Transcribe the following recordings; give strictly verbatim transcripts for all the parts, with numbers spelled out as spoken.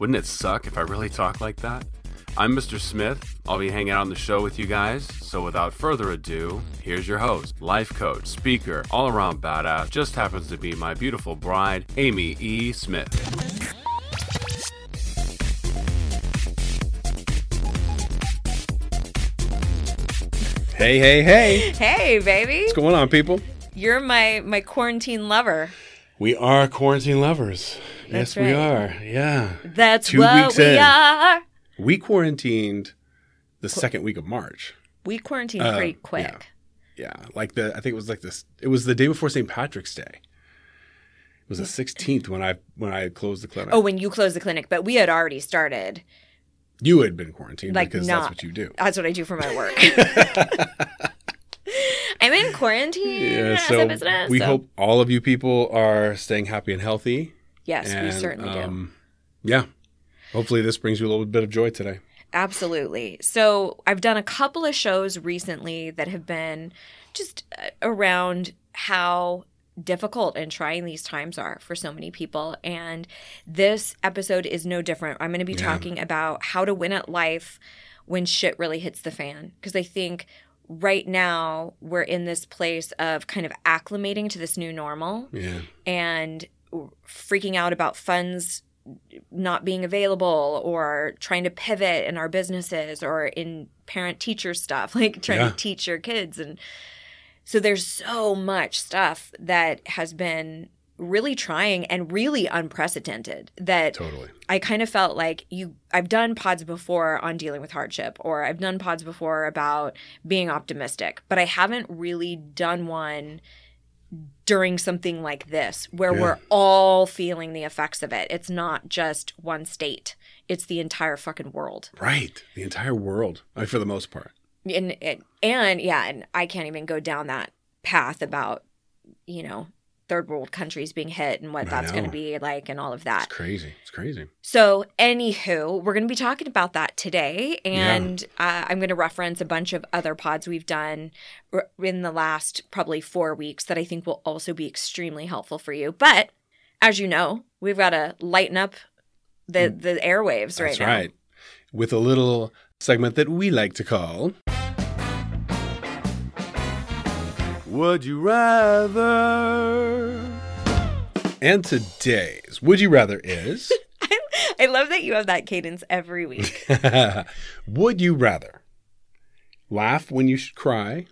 Wouldn't it suck if I really talked like that? I'm Mister Smith. I'll be hanging out on the show with you guys. So without further ado, here's your host, life coach, speaker, all-around badass, just happens to be my beautiful bride, Amy E. Smith. Hey, hey, hey. Hey, baby. What's going on, people? You're my, my quarantine lover. We are quarantine lovers. That's yes, right. We are. Yeah. That's Two what we in. Are. We quarantined the Qu- second week of March. We quarantined uh, pretty quick. Yeah. yeah. Like the, I think it was like this, it was the day before Saint Patrick's Day. It was the sixteenth when I, when I closed the clinic. Oh, when you closed the clinic, but we had already started. You had been quarantined like because not, that's what you do. That's what I do for my work. I'm in quarantine yeah, so as a business. We so. hope all of you people are staying happy and healthy. Yes, and, we certainly um, do. Yeah. Hopefully this brings you a little bit of joy today. Absolutely. So I've done a couple of shows recently that have been just around how difficult and trying these times are for so many people. And this episode is no different. I'm going to be yeah. talking about how to win at life when shit really hits the fan. Because I think right now we're in this place of kind of acclimating to this new normal yeah. and freaking out about funds not being available or trying to pivot in our businesses or in parent-teacher stuff, like trying yeah. to teach your kids and so there's so much stuff that has been really trying and really unprecedented that totally. I kind of felt like you. I've done pods before on dealing with hardship or I've done pods before about being optimistic, but I haven't really done one during something like this where yeah. we're all feeling the effects of it. It's not just one state. It's the entire fucking world. Right. The entire world, like for the most part. And, and and yeah, and I can't even go down that path about, you know, third world countries being hit and what I that's going to be like and all of that. It's crazy. It's crazy. So anywho, we're going to be talking about that today. And yeah. uh, I'm going to reference a bunch of other pods we've done r- in the last probably four weeks that I think will also be extremely helpful for you. But as you know, we've got to lighten up the, mm. the airwaves that's right now. That's right. With a little segment that we like to call... Would you rather? And today's Would You Rather is... I, I love that you have that cadence every week. Would you rather laugh when you should cry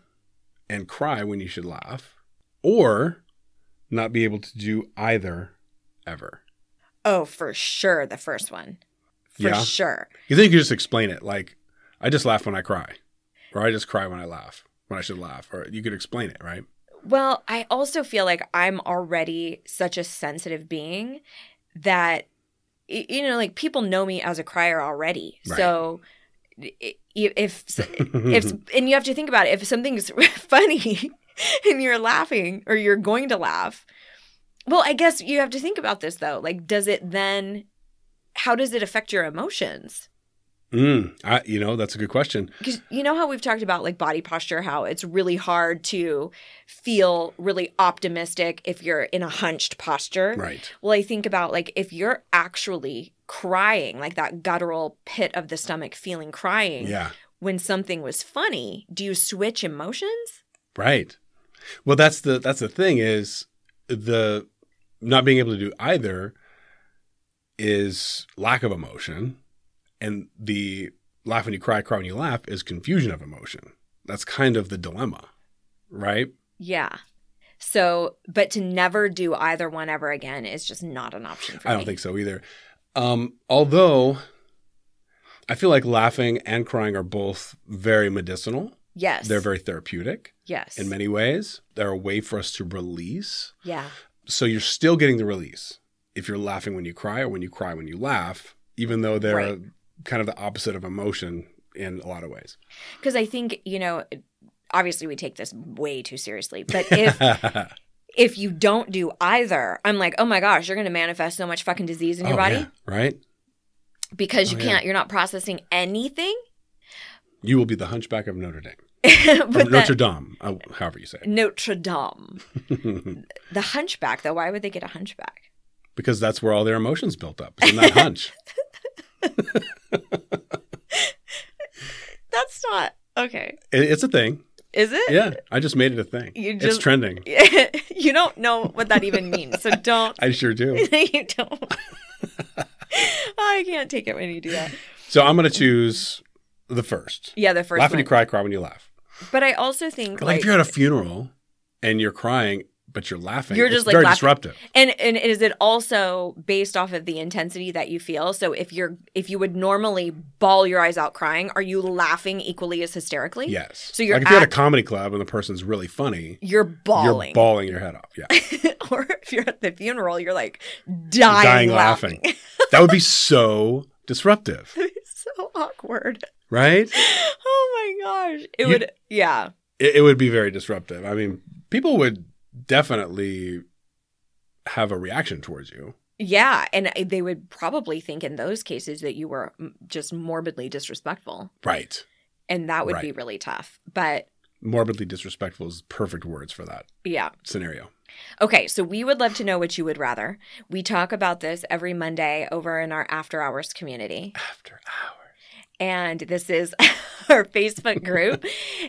and cry when you should laugh or not be able to do either ever? Oh, for sure. The first one. For yeah. sure. You think you just explain it like, I just laugh when I cry or I just cry when I laugh. When I should laugh, or you could explain it, right? Well, I also feel like I'm already such a sensitive being that, you know, like people know me as a crier already. Right. So if, if, if, and you have to think about it, if something's funny and you're laughing or you're going to laugh, well, I guess you have to think about this though. Like, does it then, how does it affect your emotions? Mm, I, you know, that's a good question. Because you know how we've talked about like body posture, how it's really hard to feel really optimistic if you're in a hunched posture. Right. Well, I think about like if you're actually crying, like that guttural pit of the stomach feeling crying yeah. when something was funny, do you switch emotions? Right. Well, that's the that's the thing is the not being able to do either is lack of emotion. And the laugh when you cry, cry when you laugh is confusion of emotion. That's kind of the dilemma, right? Yeah. So, but to never do either one ever again is just not an option for me. I don't think so either. Um, although I feel like laughing and crying are both very medicinal. Yes. They're very therapeutic. Yes. In many ways. They're a way for us to release. Yeah. So you're still getting the release if you're laughing when you cry or when you cry when you laugh. even though they're right. kind of the opposite of emotion in a lot of ways. Because I think, you know, obviously we take this way too seriously, but if – if you don't do either, I'm like, oh my gosh, you're going to manifest so much fucking disease in your oh, body. Yeah. Right? Because you oh, can't, yeah. you're not processing anything. You will be the Hunchback of Notre Dame. but that, Notre Dame, uh, however you say it. Notre Dame. The Hunchback, though, why would they get a hunchback? Because that's where all their emotions built up, in that hunch. That's not, okay. It, it's a thing. Is it? Yeah. I just made it a thing. You just, it's trending. You don't know what that even means, so don't. I sure do. You don't. I can't take it when you do that. So I'm going to choose the first. Yeah, the first laugh one. When you cry, cry when you laugh. But I also think like, like if you're at a funeral and you're crying but you're laughing, you're just it's like very laughing. Disruptive. And and is it also based off of the intensity that you feel? So if you're if you would normally bawl your eyes out crying, are you laughing equally as hysterically? Yes. So you're like if you're at, at a comedy club and the person's really funny, you're bawling. You're bawling your head off. Yeah. Or if you're at the funeral, you're like dying, dying laughing. laughing. That would be so disruptive. That'd be so awkward. Right? Oh my gosh. It you, would yeah. It, it would be very disruptive. I mean, people would definitely have a reaction towards you. Yeah, and they would probably think in those cases that you were just morbidly disrespectful. Right. And that would right. be really tough. But morbidly disrespectful is perfect words for that. Yeah. Scenario. Okay, so we would love to know what you would rather. We talk about this every Monday over in our After Hours community. After Hours. And this is our Facebook group.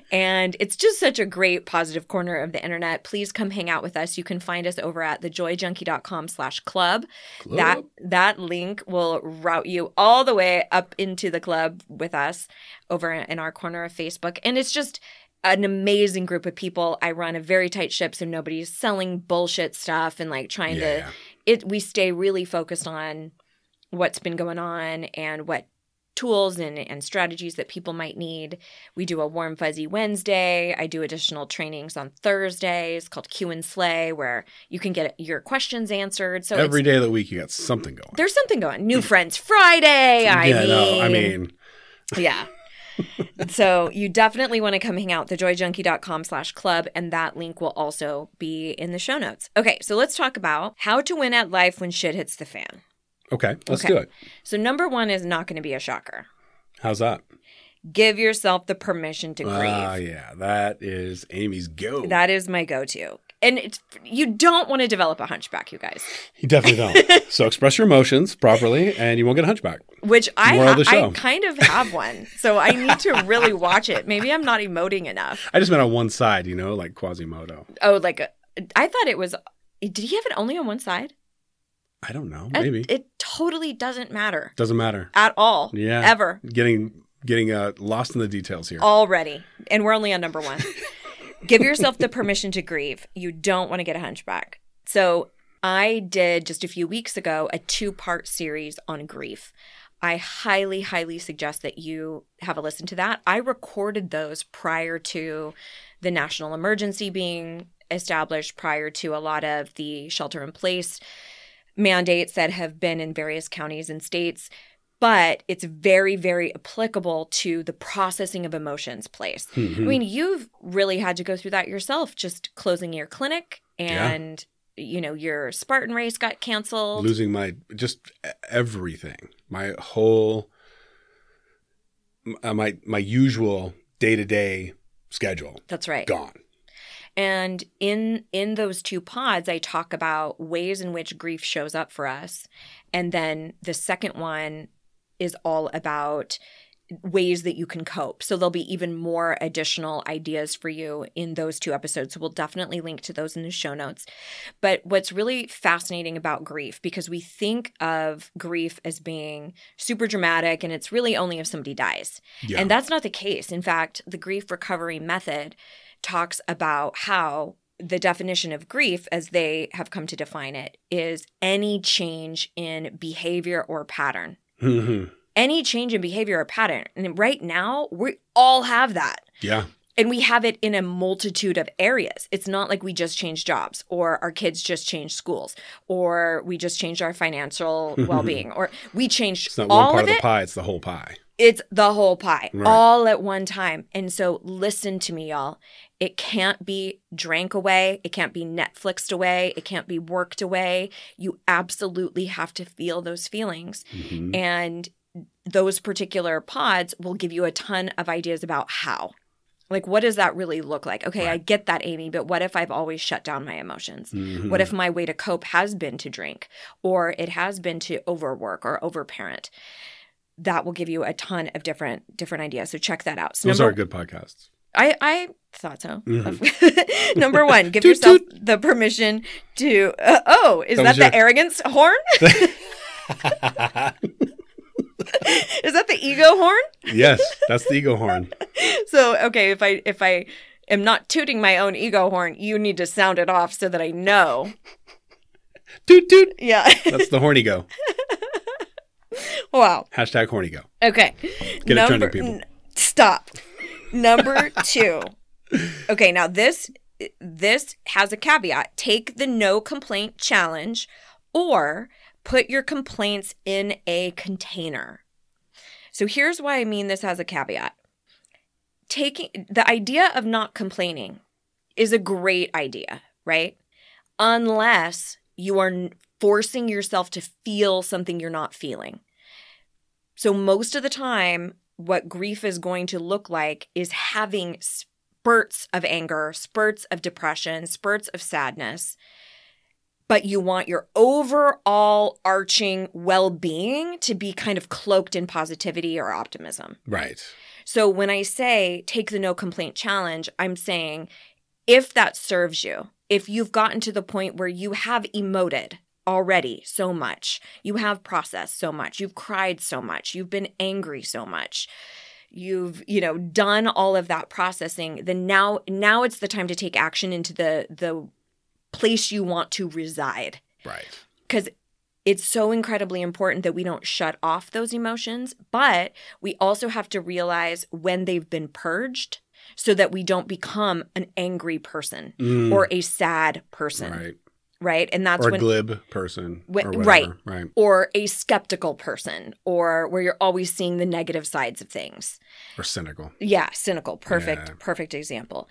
And it's just such a great positive corner of the internet. Please come hang out with us. You can find us over at thejoyjunkie.com slash club. That that link will route you all the way up into the club with us over in our corner of Facebook. And it's just an amazing group of people. I run a very tight ship, so nobody's selling bullshit stuff and like trying yeah. to it we stay really focused on what's been going on and what tools and, and strategies that people might need. We do a Warm Fuzzy Wednesday. I do additional trainings on Thursdays called Q and Slay, where you can get your questions answered. So every day of the week, you got something going. There's something going. New Friends Friday. I yeah, mean, no, I mean, yeah. So you definitely want to come hang out. thejoyjunkie.com slash club, and that link will also be in the show notes. Okay, so let's talk about how to win at life when shit hits the fan. Okay, let's okay. do it. So number one is not going to be a shocker. How's that? Give yourself the permission to grieve. Ah, uh, yeah. That is Amy's go. That is my go-to. And it's, you don't want to develop a hunchback, you guys. You definitely don't. So express your emotions properly and you won't get a hunchback. Which I, ha- I kind of have one. So I need to really watch it. Maybe I'm not emoting enough. I just meant on one side, you know, like Quasimodo. Oh, like a, I thought it was – did he have it only on one side? I don't know. Maybe. It, it totally doesn't matter. Doesn't matter. At all. Yeah. Ever. Getting getting uh, lost in the details here. Already. And we're only on number one. Give yourself the permission to grieve. You don't want to get a hunchback. So I did just a few weeks ago a two-part series on grief. I highly, highly suggest that you have a listen to that. I recorded those prior to the national emergency being established, prior to a lot of the shelter-in-place mandates that have been in various counties and states, but it's very, very applicable to the processing of emotions place. Mm-hmm. I mean, you've really had to go through that yourself, just closing your clinic and, yeah. you know, your Spartan race got canceled. Losing my, just everything, my whole, my, my usual day-to-day schedule. That's right. Gone. And in in those two pods, I talk about ways in which grief shows up for us. And then the second one is all about ways that you can cope. So there'll be even more additional ideas for you in those two episodes. So we'll definitely link to those in the show notes. But what's really fascinating about grief, because we think of grief as being super dramatic and it's really only if somebody dies. Yeah. And that's not the case. In fact, the Grief Recovery Method talks about how the definition of grief, as they have come to define it, is any change in behavior or pattern. Mm-hmm. Any change in behavior or pattern. And right now, we all have that. Yeah. And we have it in a multitude of areas. It's not like we just changed jobs or our kids just changed schools or we just changed our financial well-being or we changed it's not all one part of, of the it. pie, it's the whole pie. It's the whole pie, right. all at one time. And so listen to me, y'all. It can't be drank away. It can't be Netflixed away. It can't be worked away. You absolutely have to feel those feelings. Mm-hmm. And those particular pods will give you a ton of ideas about how. Like, what does that really look like? Okay, right. I get that, Amy, but what if I've always shut down my emotions? Mm-hmm. What if my way to cope has been to drink or it has been to overwork or overparent? That will give you a ton of different different ideas. So check that out. So Those number, are good podcasts. I, I thought so. Mm-hmm. Number one, give toot, yourself toot. the permission to uh, – oh, is that, that your... the arrogance horn? Is that the ego horn? Yes, that's the ego horn. So, okay, if I if I am not tooting my own ego horn, you need to sound it off so that I know. Toot, toot. Yeah. That's the horny go. Wow. Hashtag horny go. Okay. Get Number, it trending, people. N- stop. Number two. Okay, now this this has a caveat. Take the no complaint challenge or put your complaints in a container. So here's why I mean this as a caveat. Taking the idea of not complaining is a great idea, right? Unless you are forcing yourself to feel something you're not feeling. So most of the time, what grief is going to look like is having spurts of anger, spurts of depression, spurts of sadness, but you want your overall arching well-being to be kind of cloaked in positivity or optimism. Right. So when I say take the no complaint challenge, I'm saying if that serves you, if you've gotten to the point where you have emoted already so much, you have processed so much, you've cried so much, you've been angry so much, you've, you know, done all of that processing, then now now it's the time to take action into the the place you want to reside. Right. Because it's so incredibly important that we don't shut off those emotions, but we also have to realize when they've been purged so that we don't become an angry person mm. or a sad person. Right. Right. And that's or when. Or a glib person. When, or whatever. Right. Right. Or a skeptical person or where you're always seeing the negative sides of things. Or cynical. Yeah. Cynical. Perfect. Yeah. Perfect example.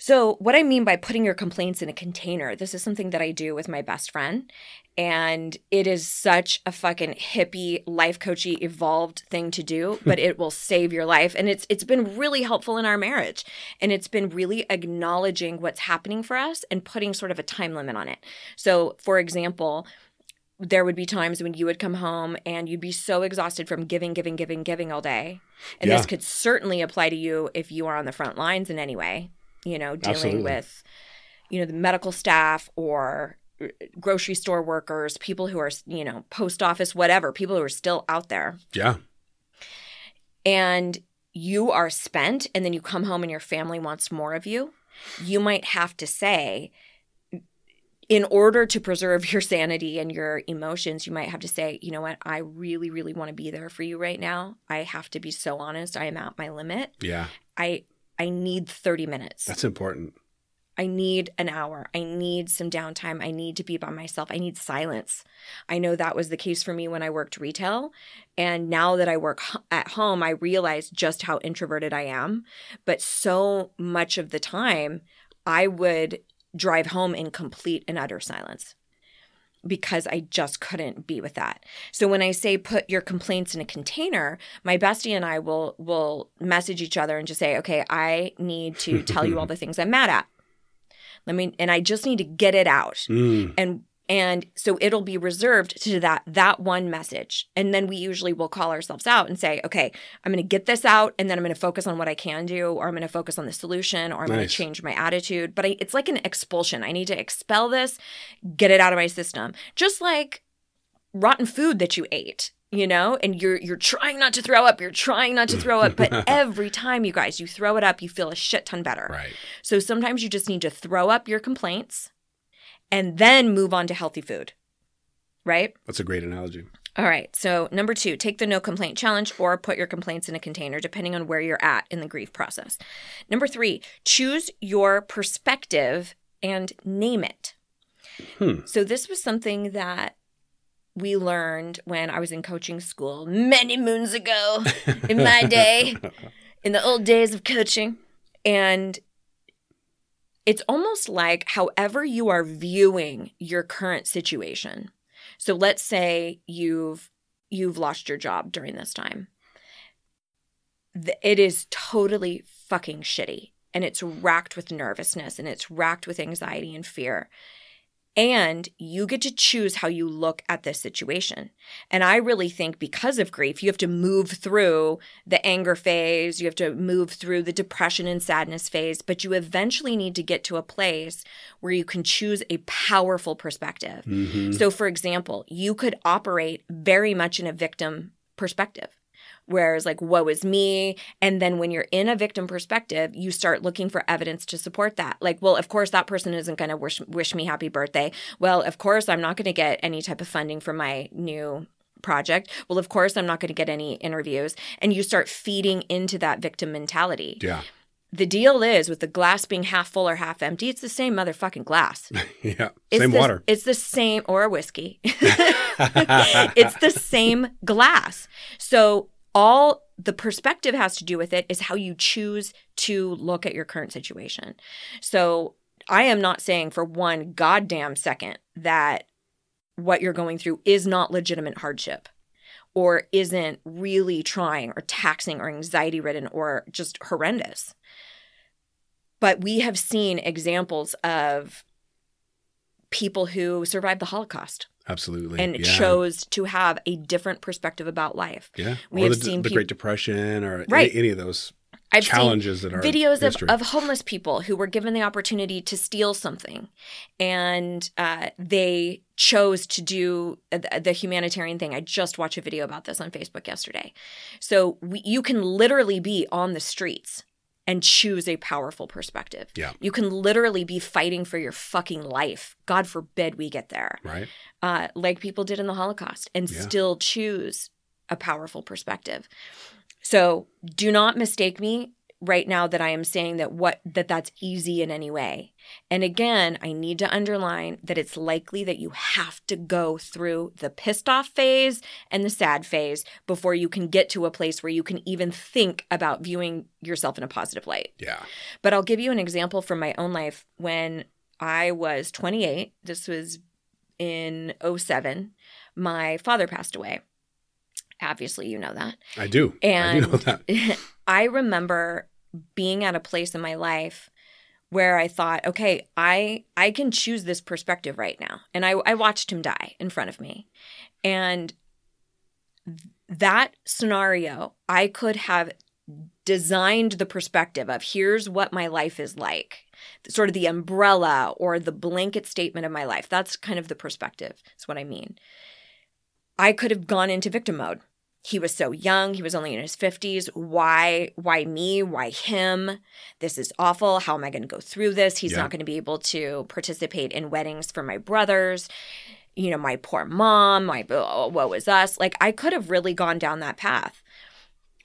So what I mean by putting your complaints in a container, this is something that I do with my best friend. And it is such a fucking hippie, life coachy, evolved thing to do, but it will save your life. And it's it's been really helpful in our marriage. And it's been really acknowledging what's happening for us and putting sort of a time limit on it. So, for example, there would be times when you would come home and you'd be so exhausted from giving, giving, giving, giving all day. And yeah. this could certainly apply to you if you are on the front lines in any way. You know, dealing Absolutely. with, you know, the medical staff or grocery store workers, people who are, you know, post office, whatever, people who are still out there. Yeah. And you are spent and then you come home and your family wants more of you. You might have to say, in order to preserve your sanity and your emotions, you might have to say, you know what, I really, really want to be there for you right now. I have to be so honest. I am at my limit. Yeah. I I need thirty minutes. That's important. I need an hour. I need some downtime. I need to be by myself. I need silence. I know that was the case for me when I worked retail. And now that I work at home, I realize just how introverted I am. But so much of the time, I would drive home in complete and utter silence because I just couldn't be with that. So when I say put your complaints in a container, my bestie and I will will message each other and just say, okay, I need to tell you all the things I'm mad at. Let me, and I just need to get it out. Mm. And and so it'll be reserved to that that one message. And then we usually will call ourselves out and say, okay, I'm going to get this out and then I'm going to focus on what I can do or I'm going to focus on the solution or I'm nice. going to change my attitude. But I, it's like an expulsion. I need to expel this, get it out of my system. Just like rotten food that you ate, you know, and you're you're trying not to throw up. You're trying not to throw up. But every time, you guys, you throw it up, you feel a shit ton better. Right. So sometimes you just need to throw up your complaints and then move on to healthy food, right? That's a great analogy. All right. So number two, take the no complaint challenge or put your complaints in a container, depending on where you're at in the grief process. Number three, choose your perspective and name it. Hmm. So this was something that we learned when I was in coaching school many moons ago in my day, in the old days of coaching. And it's almost like however you are viewing your current situation. So let's say you've you've lost your job during this time. It is totally fucking shitty, and it's racked with nervousness, and it's racked with anxiety and fear. And you get to choose how you look at this situation. And I really think because of grief, you have to move through the anger phase. You have to move through the depression and sadness phase. But you eventually need to get to a place where you can choose a powerful perspective. Mm-hmm. So, for example, you could operate very much in a victim perspective. Whereas like, woe is me. And then when you're in a victim perspective, you start looking for evidence to support that. Like, well, of course, that person isn't going to wish wish me happy birthday. Well, of course, I'm not going to get any type of funding for my new project. Well, of course, I'm not going to get any interviews. And you start feeding into that victim mentality. Yeah. The deal is with the glass being half full or half empty, it's the same motherfucking glass. Yeah. It's same the, water. It's the same – or whiskey. It's the same glass. So – all the perspective has to do with it is how you choose to look at your current situation. So I am not saying for one goddamn second that what you're going through is not legitimate hardship or isn't really trying or taxing or anxiety-ridden or just horrendous. But we have seen examples of people who survived the Holocaust. Absolutely. And yeah. chose to have a different perspective about life. Yeah. We or have the, seen the pe- Great Depression or right. any, any of those I've challenges that are videos of, of homeless people who were given the opportunity to steal something and uh, they chose to do the, the humanitarian thing. I just watched a video about this on Facebook yesterday. So we, you can literally be on the streets and choose a powerful perspective. Yeah. You can literally be fighting for your fucking life. God forbid we get there. Right. Uh, like people did in the Holocaust and yeah. still choose a powerful perspective. So do not mistake me right now that I am saying that what that that's easy in any way. And again, I need to underline that it's likely that you have to go through the pissed off phase and the sad phase before you can get to a place where you can even think about viewing yourself in a positive light. Yeah. But I'll give you an example from my own life. When I was twenty-eight, this was in oh seven, my father passed away. Obviously, you know that. I do. And I do know that. I remember being at a place in my life where I thought, okay, I I can choose this perspective right now. And I, I watched him die in front of me. And that scenario, I could have designed the perspective of here's what my life is like, sort of the umbrella or the blanket statement of my life. That's kind of the perspective. That's what I mean. I could have gone into victim mode. He was so young. He was only in his fifties. Why? Why me? Why him? This is awful. How am I going to go through this? He's yeah. not going to be able to participate in weddings for my brothers. You know, my poor mom. My oh, woe is us. Like, I could have really gone down that path.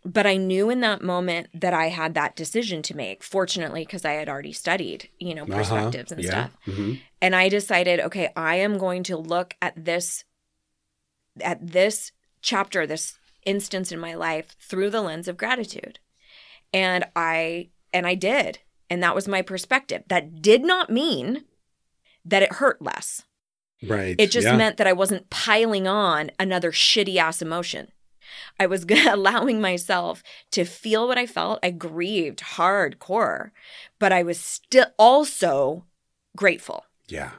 But I knew in that moment that I had that decision to make, fortunately, because I had already studied, you know, perspectives uh-huh. and yeah. stuff. Mm-hmm. And I decided, okay, I am going to look at this at this chapter, this instance in my life through the lens of gratitude. And I and I did. And that was my perspective. That did not mean that it hurt less. Right. It just yeah. meant that I wasn't piling on another shitty ass emotion. I was allowing myself to feel what I felt. I grieved hardcore, but I was still also grateful. Yeah.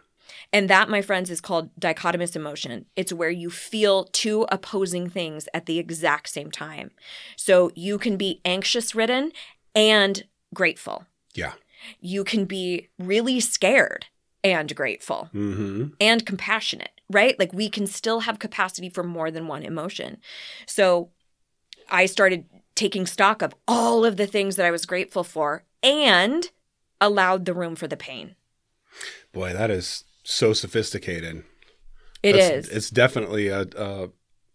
And that, my friends, is called dichotomous emotion. It's where you feel two opposing things at the exact same time. So you can be anxious-ridden and grateful. Yeah. You can be really scared and grateful mm-hmm. and compassionate, right? Like, we can still have capacity for more than one emotion. So I started taking stock of all of the things that I was grateful for and allowed the room for the pain. Boy, that is... so sophisticated. It That's, is. It's definitely a, a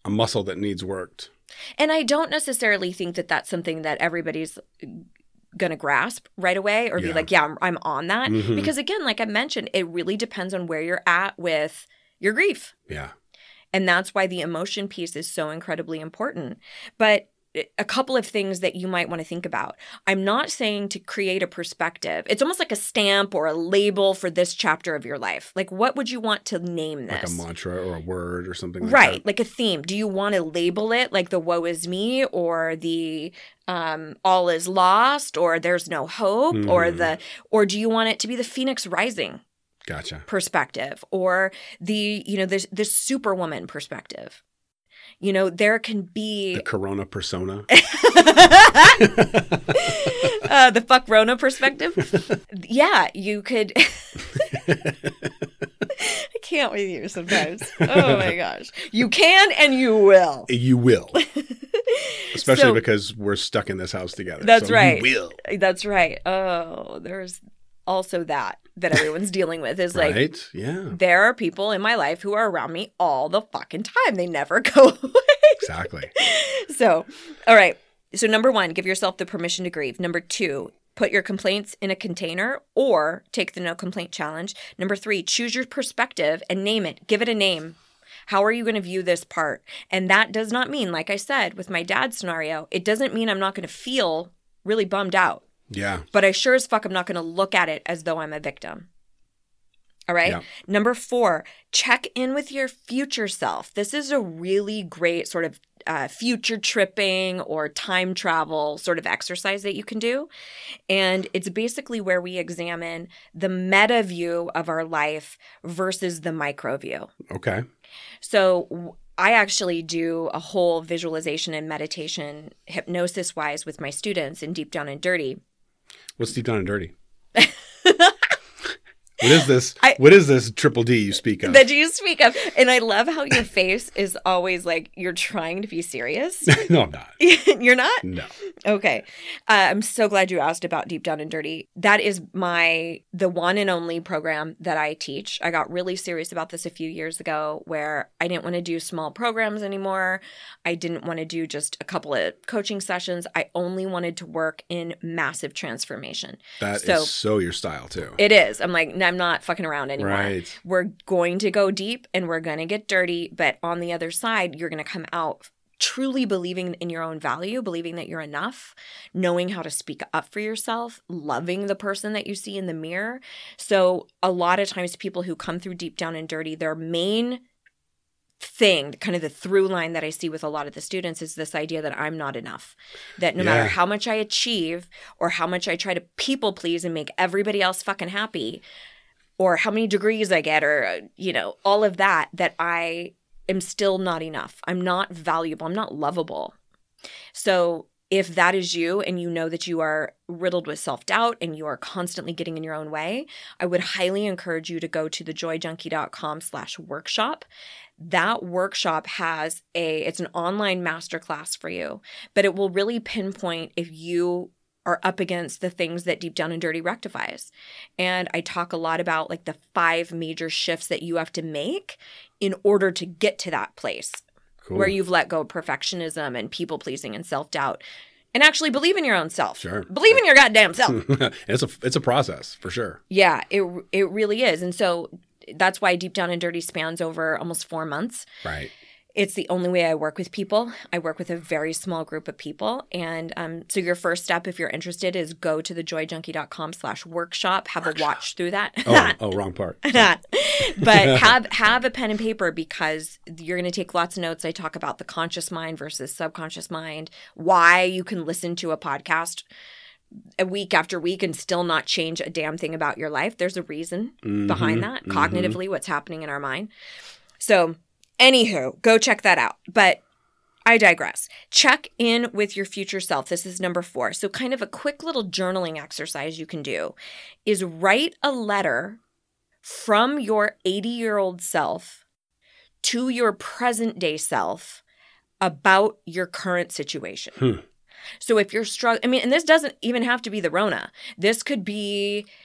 a muscle that needs worked. And I don't necessarily think that that's something that everybody's going to grasp right away or yeah. be like, yeah, I'm, I'm on that. Mm-hmm. Because again, like I mentioned, it really depends on where you're at with your grief. Yeah. And that's why the emotion piece is so incredibly important. But a couple of things that you might want to think about. I'm not saying to create a perspective. It's almost like a stamp or a label for this chapter of your life. Like, what would you want to name this? Like a mantra or a word or something like right, that. Right, like a theme. Do you want to label it like the woe is me or the um, all is lost or there's no hope mm. or the – or do you want it to be the phoenix rising gotcha. Perspective or the, you know, the, the superwoman perspective? You know, there can be... The Corona persona. uh, the fuck Rona perspective. Yeah, you could... I can't with you sometimes. Oh, my gosh. You can and you will. You will. Especially so, because we're stuck in this house together. That's so right. You will. That's right. Oh, there's... Also that, that everyone's dealing with is like, right? Yeah. There are people in my life who are around me all the fucking time. They never go away. Exactly. So, all right. So number one, give yourself the permission to grieve. Number two, put your complaints in a container or take the no complaint challenge. Number three, choose your perspective and name it. Give it a name. How are you going to view this part? And that does not mean, like I said, with my dad's scenario, it doesn't mean I'm not going to feel really bummed out. Yeah. But I sure as fuck am not going to look at it as though I'm a victim. All right? Yeah. Number four, check in with your future self. This is a really great sort of uh, future tripping or time travel sort of exercise that you can do. And it's basically where we examine the meta view of our life versus the micro view. Okay. So w- I actually do a whole visualization and meditation hypnosis-wise with my students in Deep Down and Dirty. What's Deep Down and Dirty? What is this? I, what is this triple D you speak of? That you speak of. And I love how your face is always like you're trying to be serious. No, I'm not. You're not? No. Okay. Uh, I'm so glad you asked about Deep Down and Dirty. That is my the one and only program that I teach. I got really serious about this a few years ago where I didn't want to do small programs anymore. I didn't want to do just a couple of coaching sessions. I only wanted to work in massive transformation. That so, is so your style too. It is. I'm like, I'm not fucking around anymore. Right. We're going to go deep and we're going to get dirty. But on the other side, you're going to come out truly believing in your own value, believing that you're enough, knowing how to speak up for yourself, loving the person that you see in the mirror. So a lot of times people who come through Deep Down and Dirty, their main thing, kind of the through line that I see with a lot of the students is this idea that I'm not enough, that no yeah. matter how much I achieve or how much I try to people please and make everybody else fucking happy – or how many degrees I get or, you know, all of that, that I am still not enough. I'm not valuable. I'm not lovable. So if that is you and you know that you are riddled with self-doubt and you are constantly getting in your own way, I would highly encourage you to go to thejoyjunkie.com slash workshop. That workshop has a – it's an online masterclass for you, but it will really pinpoint if you – are up against the things that Deep Down and Dirty rectifies. And I talk a lot about like the five major shifts that you have to make in order to get to that place cool. where you've let go of perfectionism and people-pleasing and self-doubt and actually believe in your own self. Sure. Believe in your goddamn self. It's a it's a process for sure. Yeah, it it really is. And so that's why Deep Down and Dirty spans over almost four months. Right. It's the only way I work with people. I work with a very small group of people. And um, so your first step, if you're interested, is go to thejoyjunkie.com slash workshop. Have workshop. a watch through that. Oh, oh wrong part. But have have a pen and paper because you're going to take lots of notes. I talk about the conscious mind versus subconscious mind, why you can listen to a podcast a week after week and still not change a damn thing about your life. There's a reason mm-hmm, behind that, mm-hmm. cognitively, what's happening in our mind. So – anywho, go check that out. But I digress. Check in with your future self. This is number four. So kind of a quick little journaling exercise you can do is write a letter from your eighty-year-old self to your present-day self about your current situation. Hmm. So if you're struggling – I mean, and this doesn't even have to be the Rona. This could be –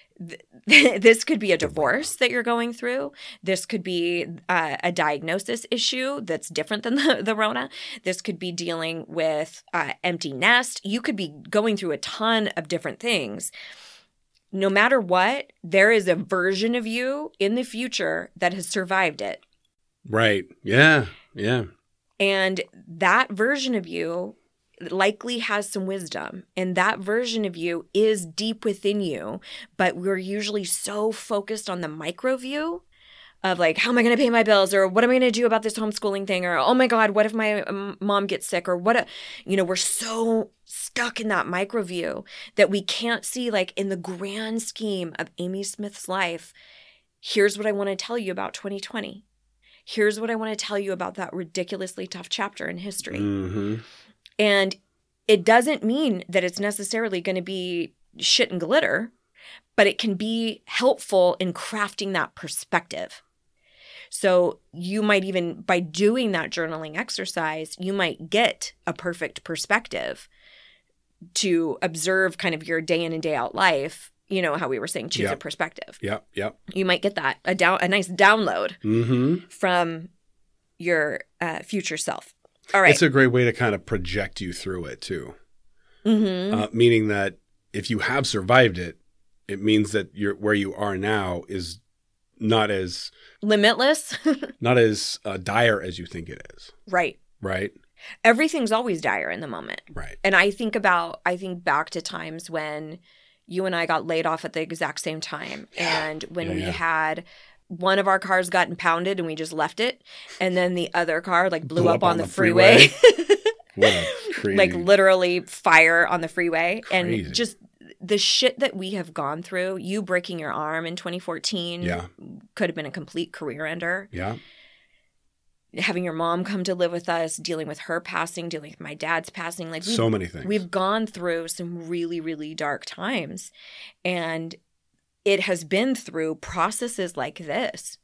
th- this could be a divorce that you're going through. This could be uh, a diagnosis issue that's different than the, the Rona. This could be dealing with uh, empty nest. You could be going through a ton of different things. No matter what, there is a version of you in the future that has survived it. Right. Yeah. Yeah. And that version of you likely has some wisdom. And that version of you is deep within you. But we're usually so focused on the micro view of like, how am I going to pay my bills? Or what am I going to do about this homeschooling thing? Or, oh my God, what if my mom gets sick? Or what, a, you know, we're so stuck in that micro view that we can't see, like, in the grand scheme of Amy Smith's life, here's what I want to tell you about twenty twenty. Here's what I want to tell you about that ridiculously tough chapter in history. Mm-hmm. And it doesn't mean that it's necessarily going to be shit and glitter, but it can be helpful in crafting that perspective. So you might even, by doing that journaling exercise, you might get a perfect perspective to observe kind of your day in and day out life. You know how we were saying, choose yep. a perspective. Yep, yep. You might get that, a down, a nice download mm-hmm. from your uh, future self. All right. It's a great way to kind of project you through it too. Mm-hmm. Uh, meaning that if you have survived it, it means that you're, where you are now is not as limitless, not as uh, dire as you think it is. Right. Right. Everything's always dire in the moment. Right. And I think about, I think back to times when you and I got laid off at the exact same time. Yeah. And when yeah, we yeah. had one of our cars got impounded and we just left it. And then the other car like blew, blew up, up on, on the, the freeway. freeway. What a crazy. Like literally fire on the freeway. Crazy. And just the shit that we have gone through, you breaking your arm in twenty fourteen yeah. could have been a complete career ender. Yeah. Having your mom come to live with us, dealing with her passing, dealing with my dad's passing. Like so many things. We've gone through some really, really dark times. And it has been through processes like this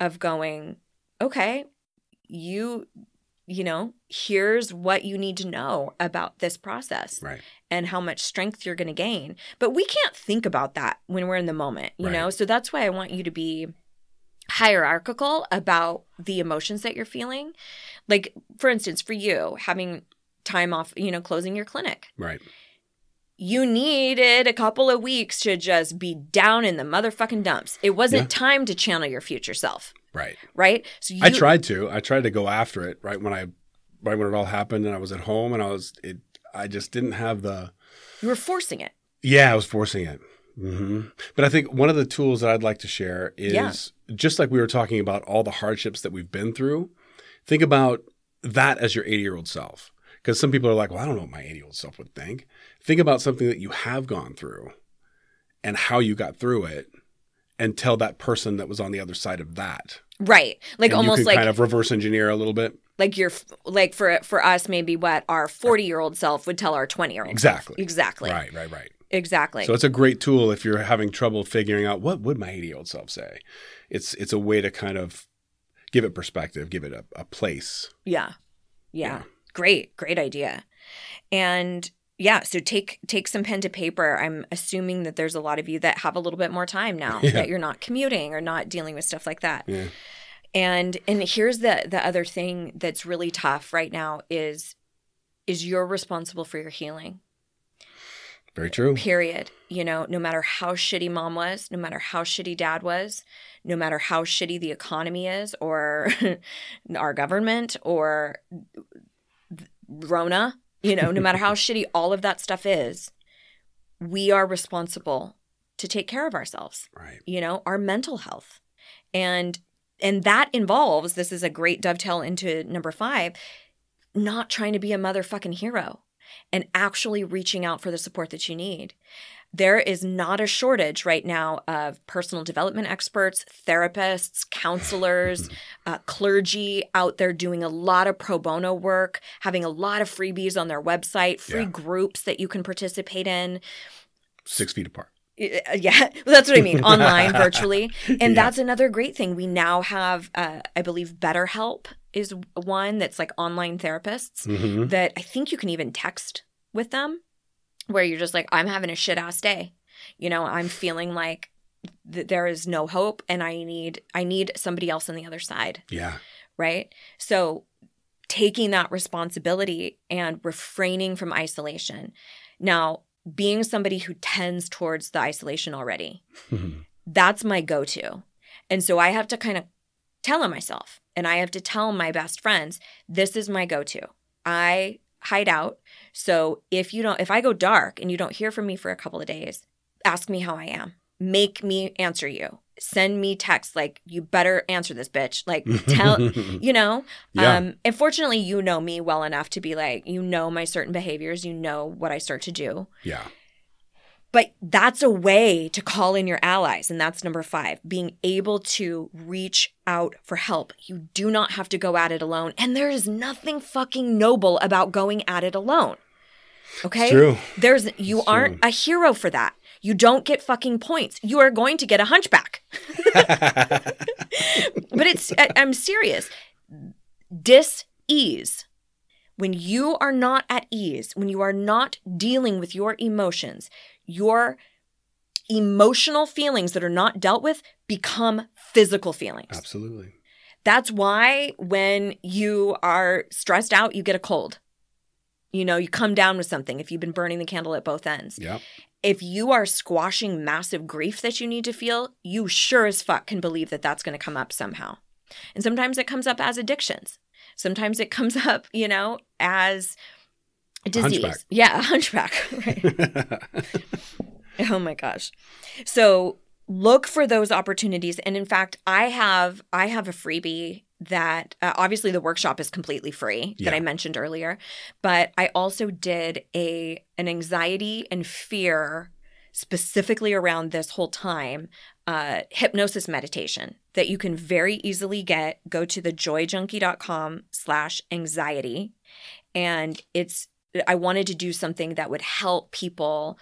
of going, okay, you, you know, here's what you need to know about this process. Right. And how much strength you're going to gain. But we can't think about that when we're in the moment, you right. know? So that's why I want you to be hierarchical about the emotions that you're feeling. Like, for instance, for you, having time off, you know, closing your clinic. Right. You needed a couple of weeks to just be down in the motherfucking dumps. It wasn't yeah. time to channel your future self. Right. Right? So you, I tried to. I tried to go after it right when I right when it all happened and I was at home and I was it I just didn't have the You were forcing it. Yeah, I was forcing it. Mm-hmm. But I think one of the tools that I'd like to share is yeah. just like we were talking about all the hardships that we've been through, think about that as your eighty-year-old self. Because some people are like, well, I don't know what my eighty-year-old self would think. Think about something that you have gone through and how you got through it and tell that person that was on the other side of that. Right. Like and almost you can like kind of reverse engineer a little bit. Like you're like for for us, maybe what our forty-year-old self would tell our twenty-year-old Exactly. self. Exactly. Right, right, right. Exactly. So it's a great tool if you're having trouble figuring out what would my eighty-year-old self say. It's it's a way to kind of give it perspective, give it a, a place. Yeah. Yeah. yeah. Great, great idea. And yeah, so take take some pen to paper. I'm assuming that there's a lot of you that have a little bit more time now yeah. that you're not commuting or not dealing with stuff like that. Yeah. And and here's the the other thing that's really tough right now is is you're responsible for your healing. Very true. Period. You know, no matter how shitty mom was, no matter how shitty dad was, no matter how shitty the economy is or our government or Rona, you know, no matter how shitty all of that stuff is, we are responsible to take care of ourselves, right? You know, our mental health. And and that involves, this is a great dovetail into number five, not trying to be a motherfucking hero and actually reaching out for the support that you need. There is not a shortage right now of personal development experts, therapists, counselors, uh, clergy out there doing a lot of pro bono work, having a lot of freebies on their website, free yeah. groups that you can participate in. Six feet apart. Yeah, well, that's what I mean, online, virtually. And yeah. that's another great thing. We now have, uh, I believe, BetterHelp is one that's like online therapists mm-hmm. that I think you can even text with them. Where you're just like, I'm having a shit ass day. You know, I'm feeling like th- there is no hope, and I need I need somebody else on the other side. Yeah. Right? So taking that responsibility and refraining from isolation. Now, being somebody who tends towards the isolation already, mm-hmm. that's my go-to. And so I have to kind of tell on myself, and I have to tell my best friends, this is my go-to. I hide out. So if you don't, if I go dark and you don't hear from me for a couple of days, ask me how I am. Make me answer you. Send me texts like, you better answer this bitch. Like, tell, you know. Yeah. Um, and fortunately, you know me well enough to be like, you know my certain behaviors. You know what I start to do. Yeah. But that's a way to call in your allies. And that's number five, being able to reach out for help. You do not have to go at it alone. And there is nothing fucking noble about going at it alone. Okay? It's true. There's, you it's aren't true. A hero for that. You don't get fucking points. You are going to get a hunchback. But it's, I, I'm serious. Dis-ease. When you are not at ease, when you are not dealing with your emotions, your emotional feelings that are not dealt with become physical feelings. Absolutely. That's why when you are stressed out, you get a cold. You know, you come down with something if you've been burning the candle at both ends. Yep. If you are squashing massive grief that you need to feel, you sure as fuck can believe that that's going to come up somehow. And sometimes it comes up as addictions. Sometimes it comes up, you know, as disease. Hunchback. Yeah, a hunchback. Right. Oh my gosh. So look for those opportunities. And in fact, I have I have a freebie that uh, obviously the workshop is completely free yeah. that I mentioned earlier. But I also did a an anxiety and fear specifically around this whole time uh, hypnosis meditation that you can very easily get. Go to thejoyjunkie.com slash anxiety. And it's I wanted to do something that would help people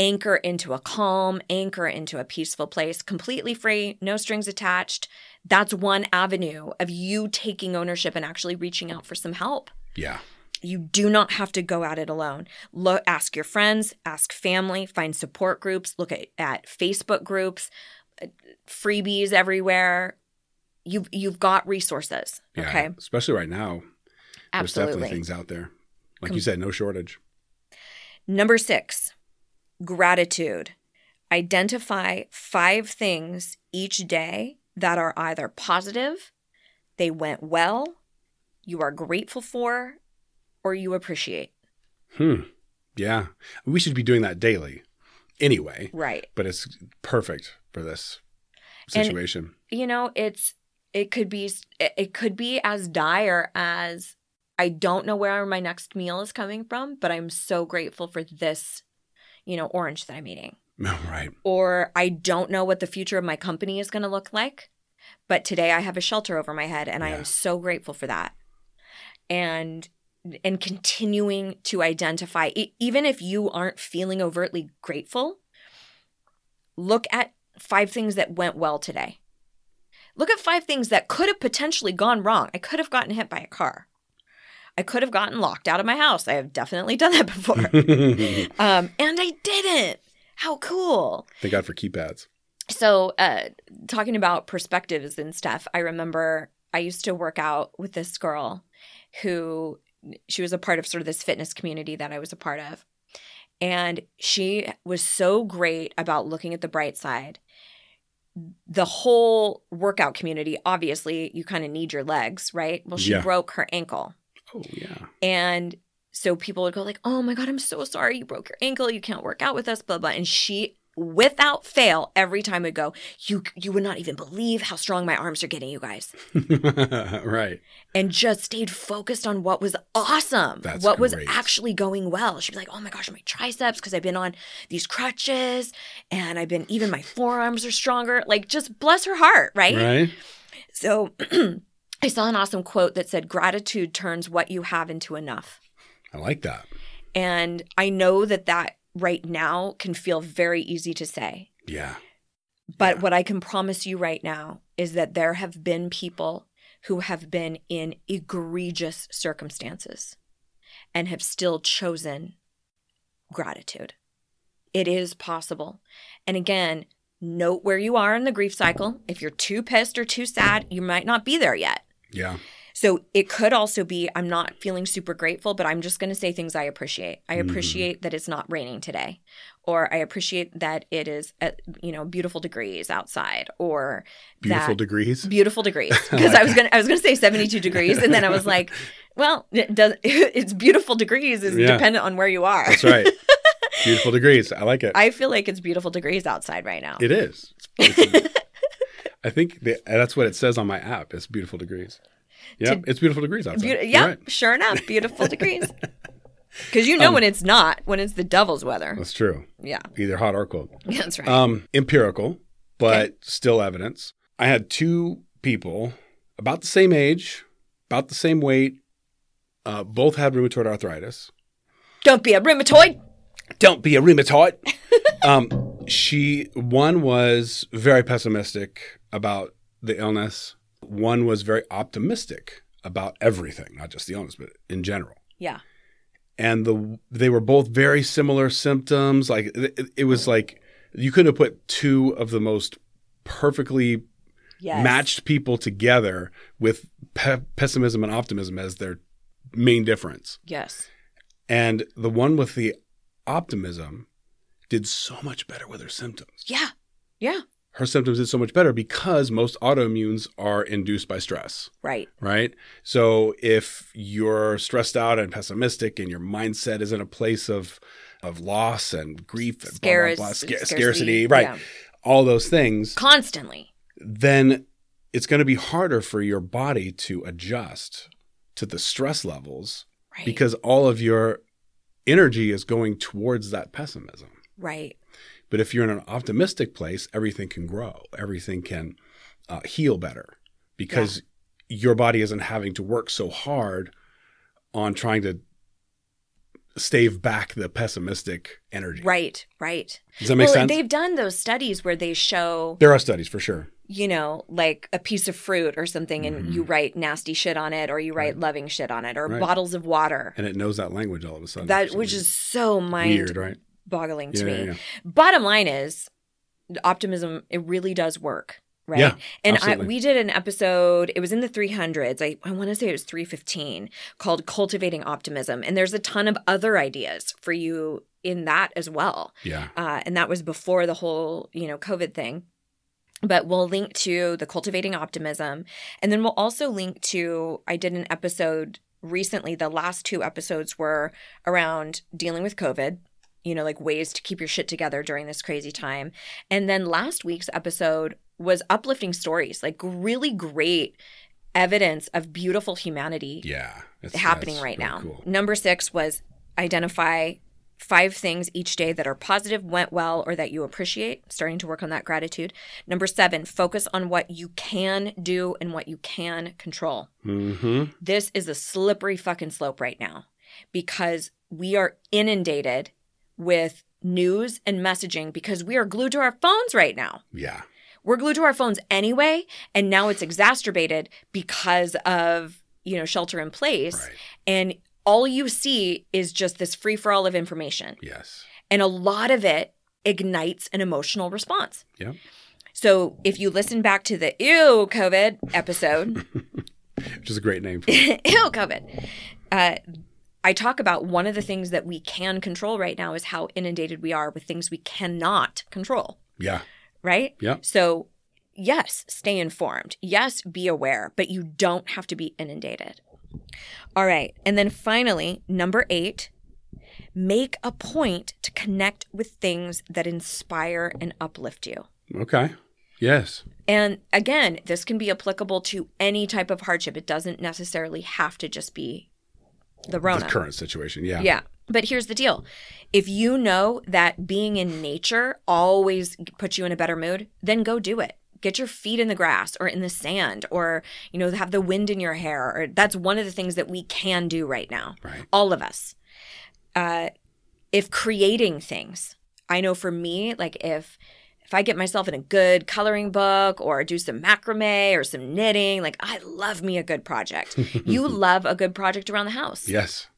anchor into a calm, anchor into a peaceful place, completely free, no strings attached. That's one avenue of you taking ownership and actually reaching out for some help. Yeah. You do not have to go at it alone. Look, ask your friends, ask family, find support groups, look at, at Facebook groups, freebies everywhere. You've, you've got resources. Yeah, okay. Especially right now. Absolutely. There's definitely things out there. Like you said, no shortage. Number six, gratitude. Identify five things each day that are either positive, they went well, you are grateful for, or you appreciate. Hmm. Yeah. We should be doing that daily anyway. Right. But it's perfect for this situation. And, you know, it's it could be it could be as dire as, I don't know where my next meal is coming from, but I'm so grateful for this, you know, orange that I'm eating. Right. Or I don't know what the future of my company is going to look like, but today I have a shelter over my head and yeah. I am so grateful for that. And and continuing to identify, even if you aren't feeling overtly grateful, look at five things that went well today. Look at five things that could have potentially gone wrong. I could have gotten hit by a car. I could have gotten locked out of my house. I have definitely done that before. um, and I didn't. How cool. Thank God for keypads. So uh, talking about perspectives and stuff, I remember I used to work out with this girl who she was a part of sort of this fitness community that I was a part of. And she was so great about looking at the bright side. The whole workout community, obviously, you kind of need your legs, right? Well, she yeah. broke her ankle. Oh, yeah. And so people would go like, oh, my God, I'm so sorry. You broke your ankle. You can't work out with us, blah, blah. And she, without fail, every time would go, you you would not even believe how strong my arms are getting, you guys. Right. And just stayed focused on what was awesome. That's what great. Was actually going well. She'd be like, oh, my gosh, my triceps, because I've been on these crutches and I've been – even my forearms are stronger. Like, just bless her heart, right? Right. So – I saw an awesome quote that said, gratitude turns what you have into enough. I like that. And I know that that right now can feel very easy to say. Yeah. But yeah. what I can promise you right now is that there have been people who have been in egregious circumstances and have still chosen gratitude. It is possible. And again, Note where you are in the grief cycle. If you're too pissed or too sad, you might not be there yet. Yeah. So it could also be, I'm not feeling super grateful, but I'm just going to say things I appreciate. I appreciate mm-hmm. that it's not raining today, or I appreciate that it is, at, you know, beautiful degrees outside, or beautiful that, degrees, beautiful degrees. Because I was gonna, I was gonna say seventy-two degrees, and then I was like, well, it does. It's beautiful degrees is yeah. dependent on where you are. That's right. Beautiful degrees. I like it. I feel like it's beautiful degrees outside right now. It is. It's, it's, I think the, that's what it says on my app. It's beautiful degrees. Yeah, it's beautiful degrees outside. Be- yeah, right. Sure enough, beautiful degrees. Because you know um, when it's not, when it's the devil's weather. That's true. Yeah. Either hot or cold. Yeah, that's right. Um, empirical, but okay. still evidence. I had two people about the same age, about the same weight. Uh, both had rheumatoid arthritis. Don't be a rheumatoid. Don't be a rheumatoid. um, she, one was very pessimistic about the illness. One was very optimistic about everything, not just the illness, but in general. Yeah. And the they were both very similar symptoms. Like it, it was like you couldn't have put two of the most perfectly yes. matched people together with pe- pessimism and optimism as their main difference. Yes. And the one with the optimism did so much better with her symptoms. Yeah. Yeah. Her symptoms did so much better because most autoimmunes are induced by stress. Right. Right? So if you're stressed out and pessimistic and your mindset is in a place of of loss and grief and Scares, blah, blah, blah, sca- scarcity, scarcity, right, yeah. all those things. Constantly. Then it's going to be harder for your body to adjust to the stress levels right. because all of your energy is going towards that pessimism. Right. But if you're in an optimistic place, everything can grow. Everything can uh, heal better because yeah. your body isn't having to work so hard on trying to stave back the pessimistic energy. Right, right. Does that make well, sense? They've done those studies where they show – there are studies for sure. You know, like a piece of fruit or something and mm-hmm. you write nasty shit on it or you write right. loving shit on it or right. bottles of water. And it knows that language all of a sudden. That Which is so mind- weird, right? boggling to yeah, me. Yeah, yeah. Bottom line is optimism, it really does work, right? Yeah, and I, we did an episode, it was in the three hundreds. I, I want to say it was three fifteen called Cultivating Optimism. And there's a ton of other ideas for you in that as well. Yeah. Uh, and that was before the whole, you know, COVID thing. But we'll link to the Cultivating Optimism. And then we'll also link to, I did an episode recently, the last two episodes were around dealing with COVID. You know, like ways to keep your shit together during this crazy time. And then last week's episode was uplifting stories, like really great evidence of beautiful humanity yeah, that's, happening that's right really now. Cool. Number six was identify five things each day that are positive, went well, or that you appreciate, starting to work on that gratitude. Number seven, focus on what you can do and what you can control. Mm-hmm. This is a slippery fucking slope right now because we are inundated with news and messaging because we are glued to our phones right now. Yeah. We're glued to our phones anyway, and now it's exacerbated because of, you know, shelter in place. Right. And all you see is just this free-for-all of information. Yes. And a lot of it ignites an emotional response. Yeah. So if you listen back to the Ew COVID episode. Which is a great name for it. Ew COVID. Uh I talk about one of the things that we can control right now is how inundated we are with things we cannot control. Yeah. Right? Yeah. So, yes, stay informed. Yes, be aware, but you don't have to be inundated. All right. And then finally, number eight, make a point to connect with things that inspire and uplift you. Okay. Yes. And again, this can be applicable to any type of hardship. It doesn't necessarily have to just be The Rona. The current situation, yeah. Yeah. But here's the deal. If you know that being in nature always puts you in a better mood, then go do it. Get your feet in the grass or in the sand or, you know, have the wind in your hair. Or that's one of the things that we can do right now. Right. All of us. Uh, if creating things, I know for me, like if if I get myself in a good coloring book or do some macrame or some knitting, like I love me a good project. You love a good project around the house. Yes.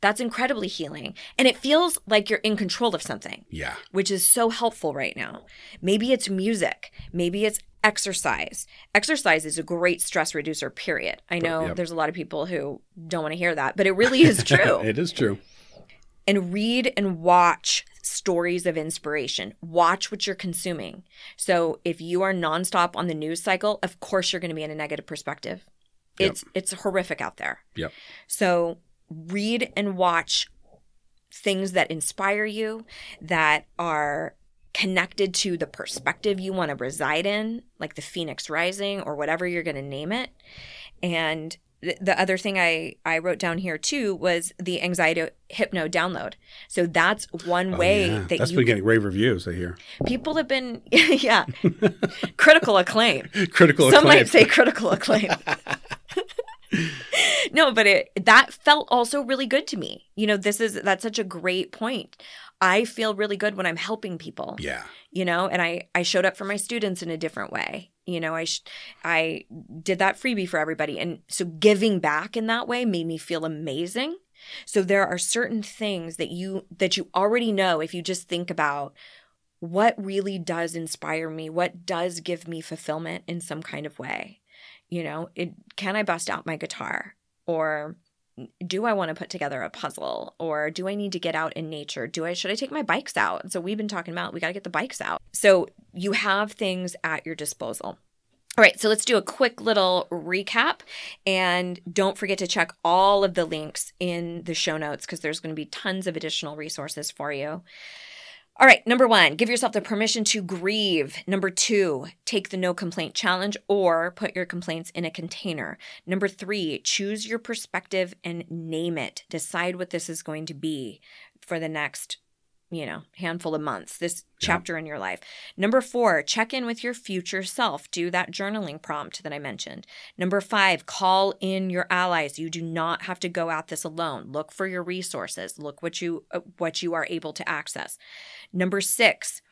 That's incredibly healing. And it feels like you're in control of something. Yeah. Which is so helpful right now. Maybe it's music. Maybe it's exercise. Exercise is a great stress reducer, period. I know yep. there's a lot of people who don't want to hear that, but it really is true. It is true. And read and watch stories of inspiration. Watch what you're consuming. So if you are nonstop on the news cycle, of course you're going to be in a negative perspective. Yep. It's it's horrific out there. Yep. So read and watch things that inspire you, that are connected to the perspective you want to reside in, like the Phoenix Rising or whatever you're going to name it. And th- the other thing I, I wrote down here too was the anxiety hypno download. So that's one oh, way yeah. that that's you been getting rave reviews. I hear people have been yeah critical acclaim. Critical acclaim. Some might say critical acclaim. No, but it, that felt also really good to me. You know, this is that's such a great point. I feel really good when I'm helping people. Yeah. You know, and I, I showed up for my students in a different way. You know, I sh- I did that freebie for everybody. And so giving back in that way made me feel amazing. So there are certain things that you that you already know if you just think about what really does inspire me, what does give me fulfillment in some kind of way. You know, it, can I bust out my guitar? Or do I want to put together a puzzle? Or do I need to get out in nature? Do I should I take my bikes out? So we've been talking about we got to get the bikes out. So you have things at your disposal. All right, so let's do a quick little recap. And don't forget to check all of the links in the show notes because there's going to be tons of additional resources for you. All right, number one, give yourself the permission to grieve. Number two, take the no complaint challenge or put your complaints in a container. Number three, choose your perspective and name it. Decide what this is going to be for the next, you know, handful of months, this chapter yeah. in your life. Number four, check in with your future self. Do that journaling prompt that I mentioned. Number five, call in your allies. You do not have to go at this alone. Look for your resources. Look what you uh, what you are able to access. Number six,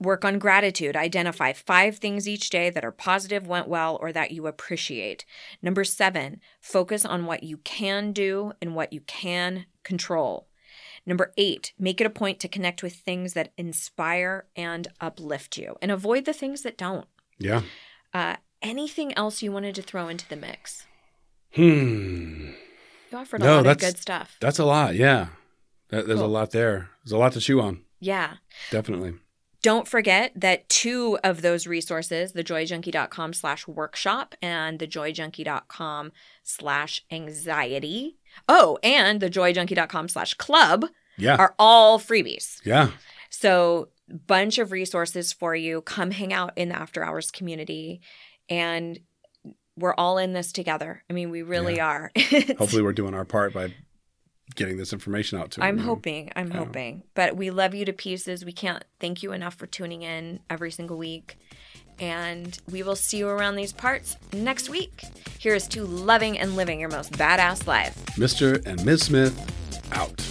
work on gratitude. Identify five things each day that are positive, went well, or that you appreciate. Number seven, focus on what you can do and what you can control. Number eight, make it a point to connect with things that inspire and uplift you and avoid the things that don't. Yeah. Uh, anything else you wanted to throw into the mix? Hmm. You offered a no, lot of good stuff. That's a lot. Yeah. That, there's cool. a lot there. There's a lot to chew on. Yeah. Definitely. Don't forget that two of those resources, thejoyjunkie.com slash workshop and thejoyjunkie.com slash anxiety. Oh, and thejoyjunkie.com slash club yeah. are all freebies. Yeah. So bunch of resources for you. Come hang out in the after hours community. And we're all in this together. I mean, we really yeah. are. Hopefully we're doing our part by getting this information out to you. I'm them. hoping. I'm yeah. hoping. But we love you to pieces. We can't thank you enough for tuning in every single week. And we will see you around these parts next week. Here is to loving and living your most badass life. Mister and Miz Smith, out.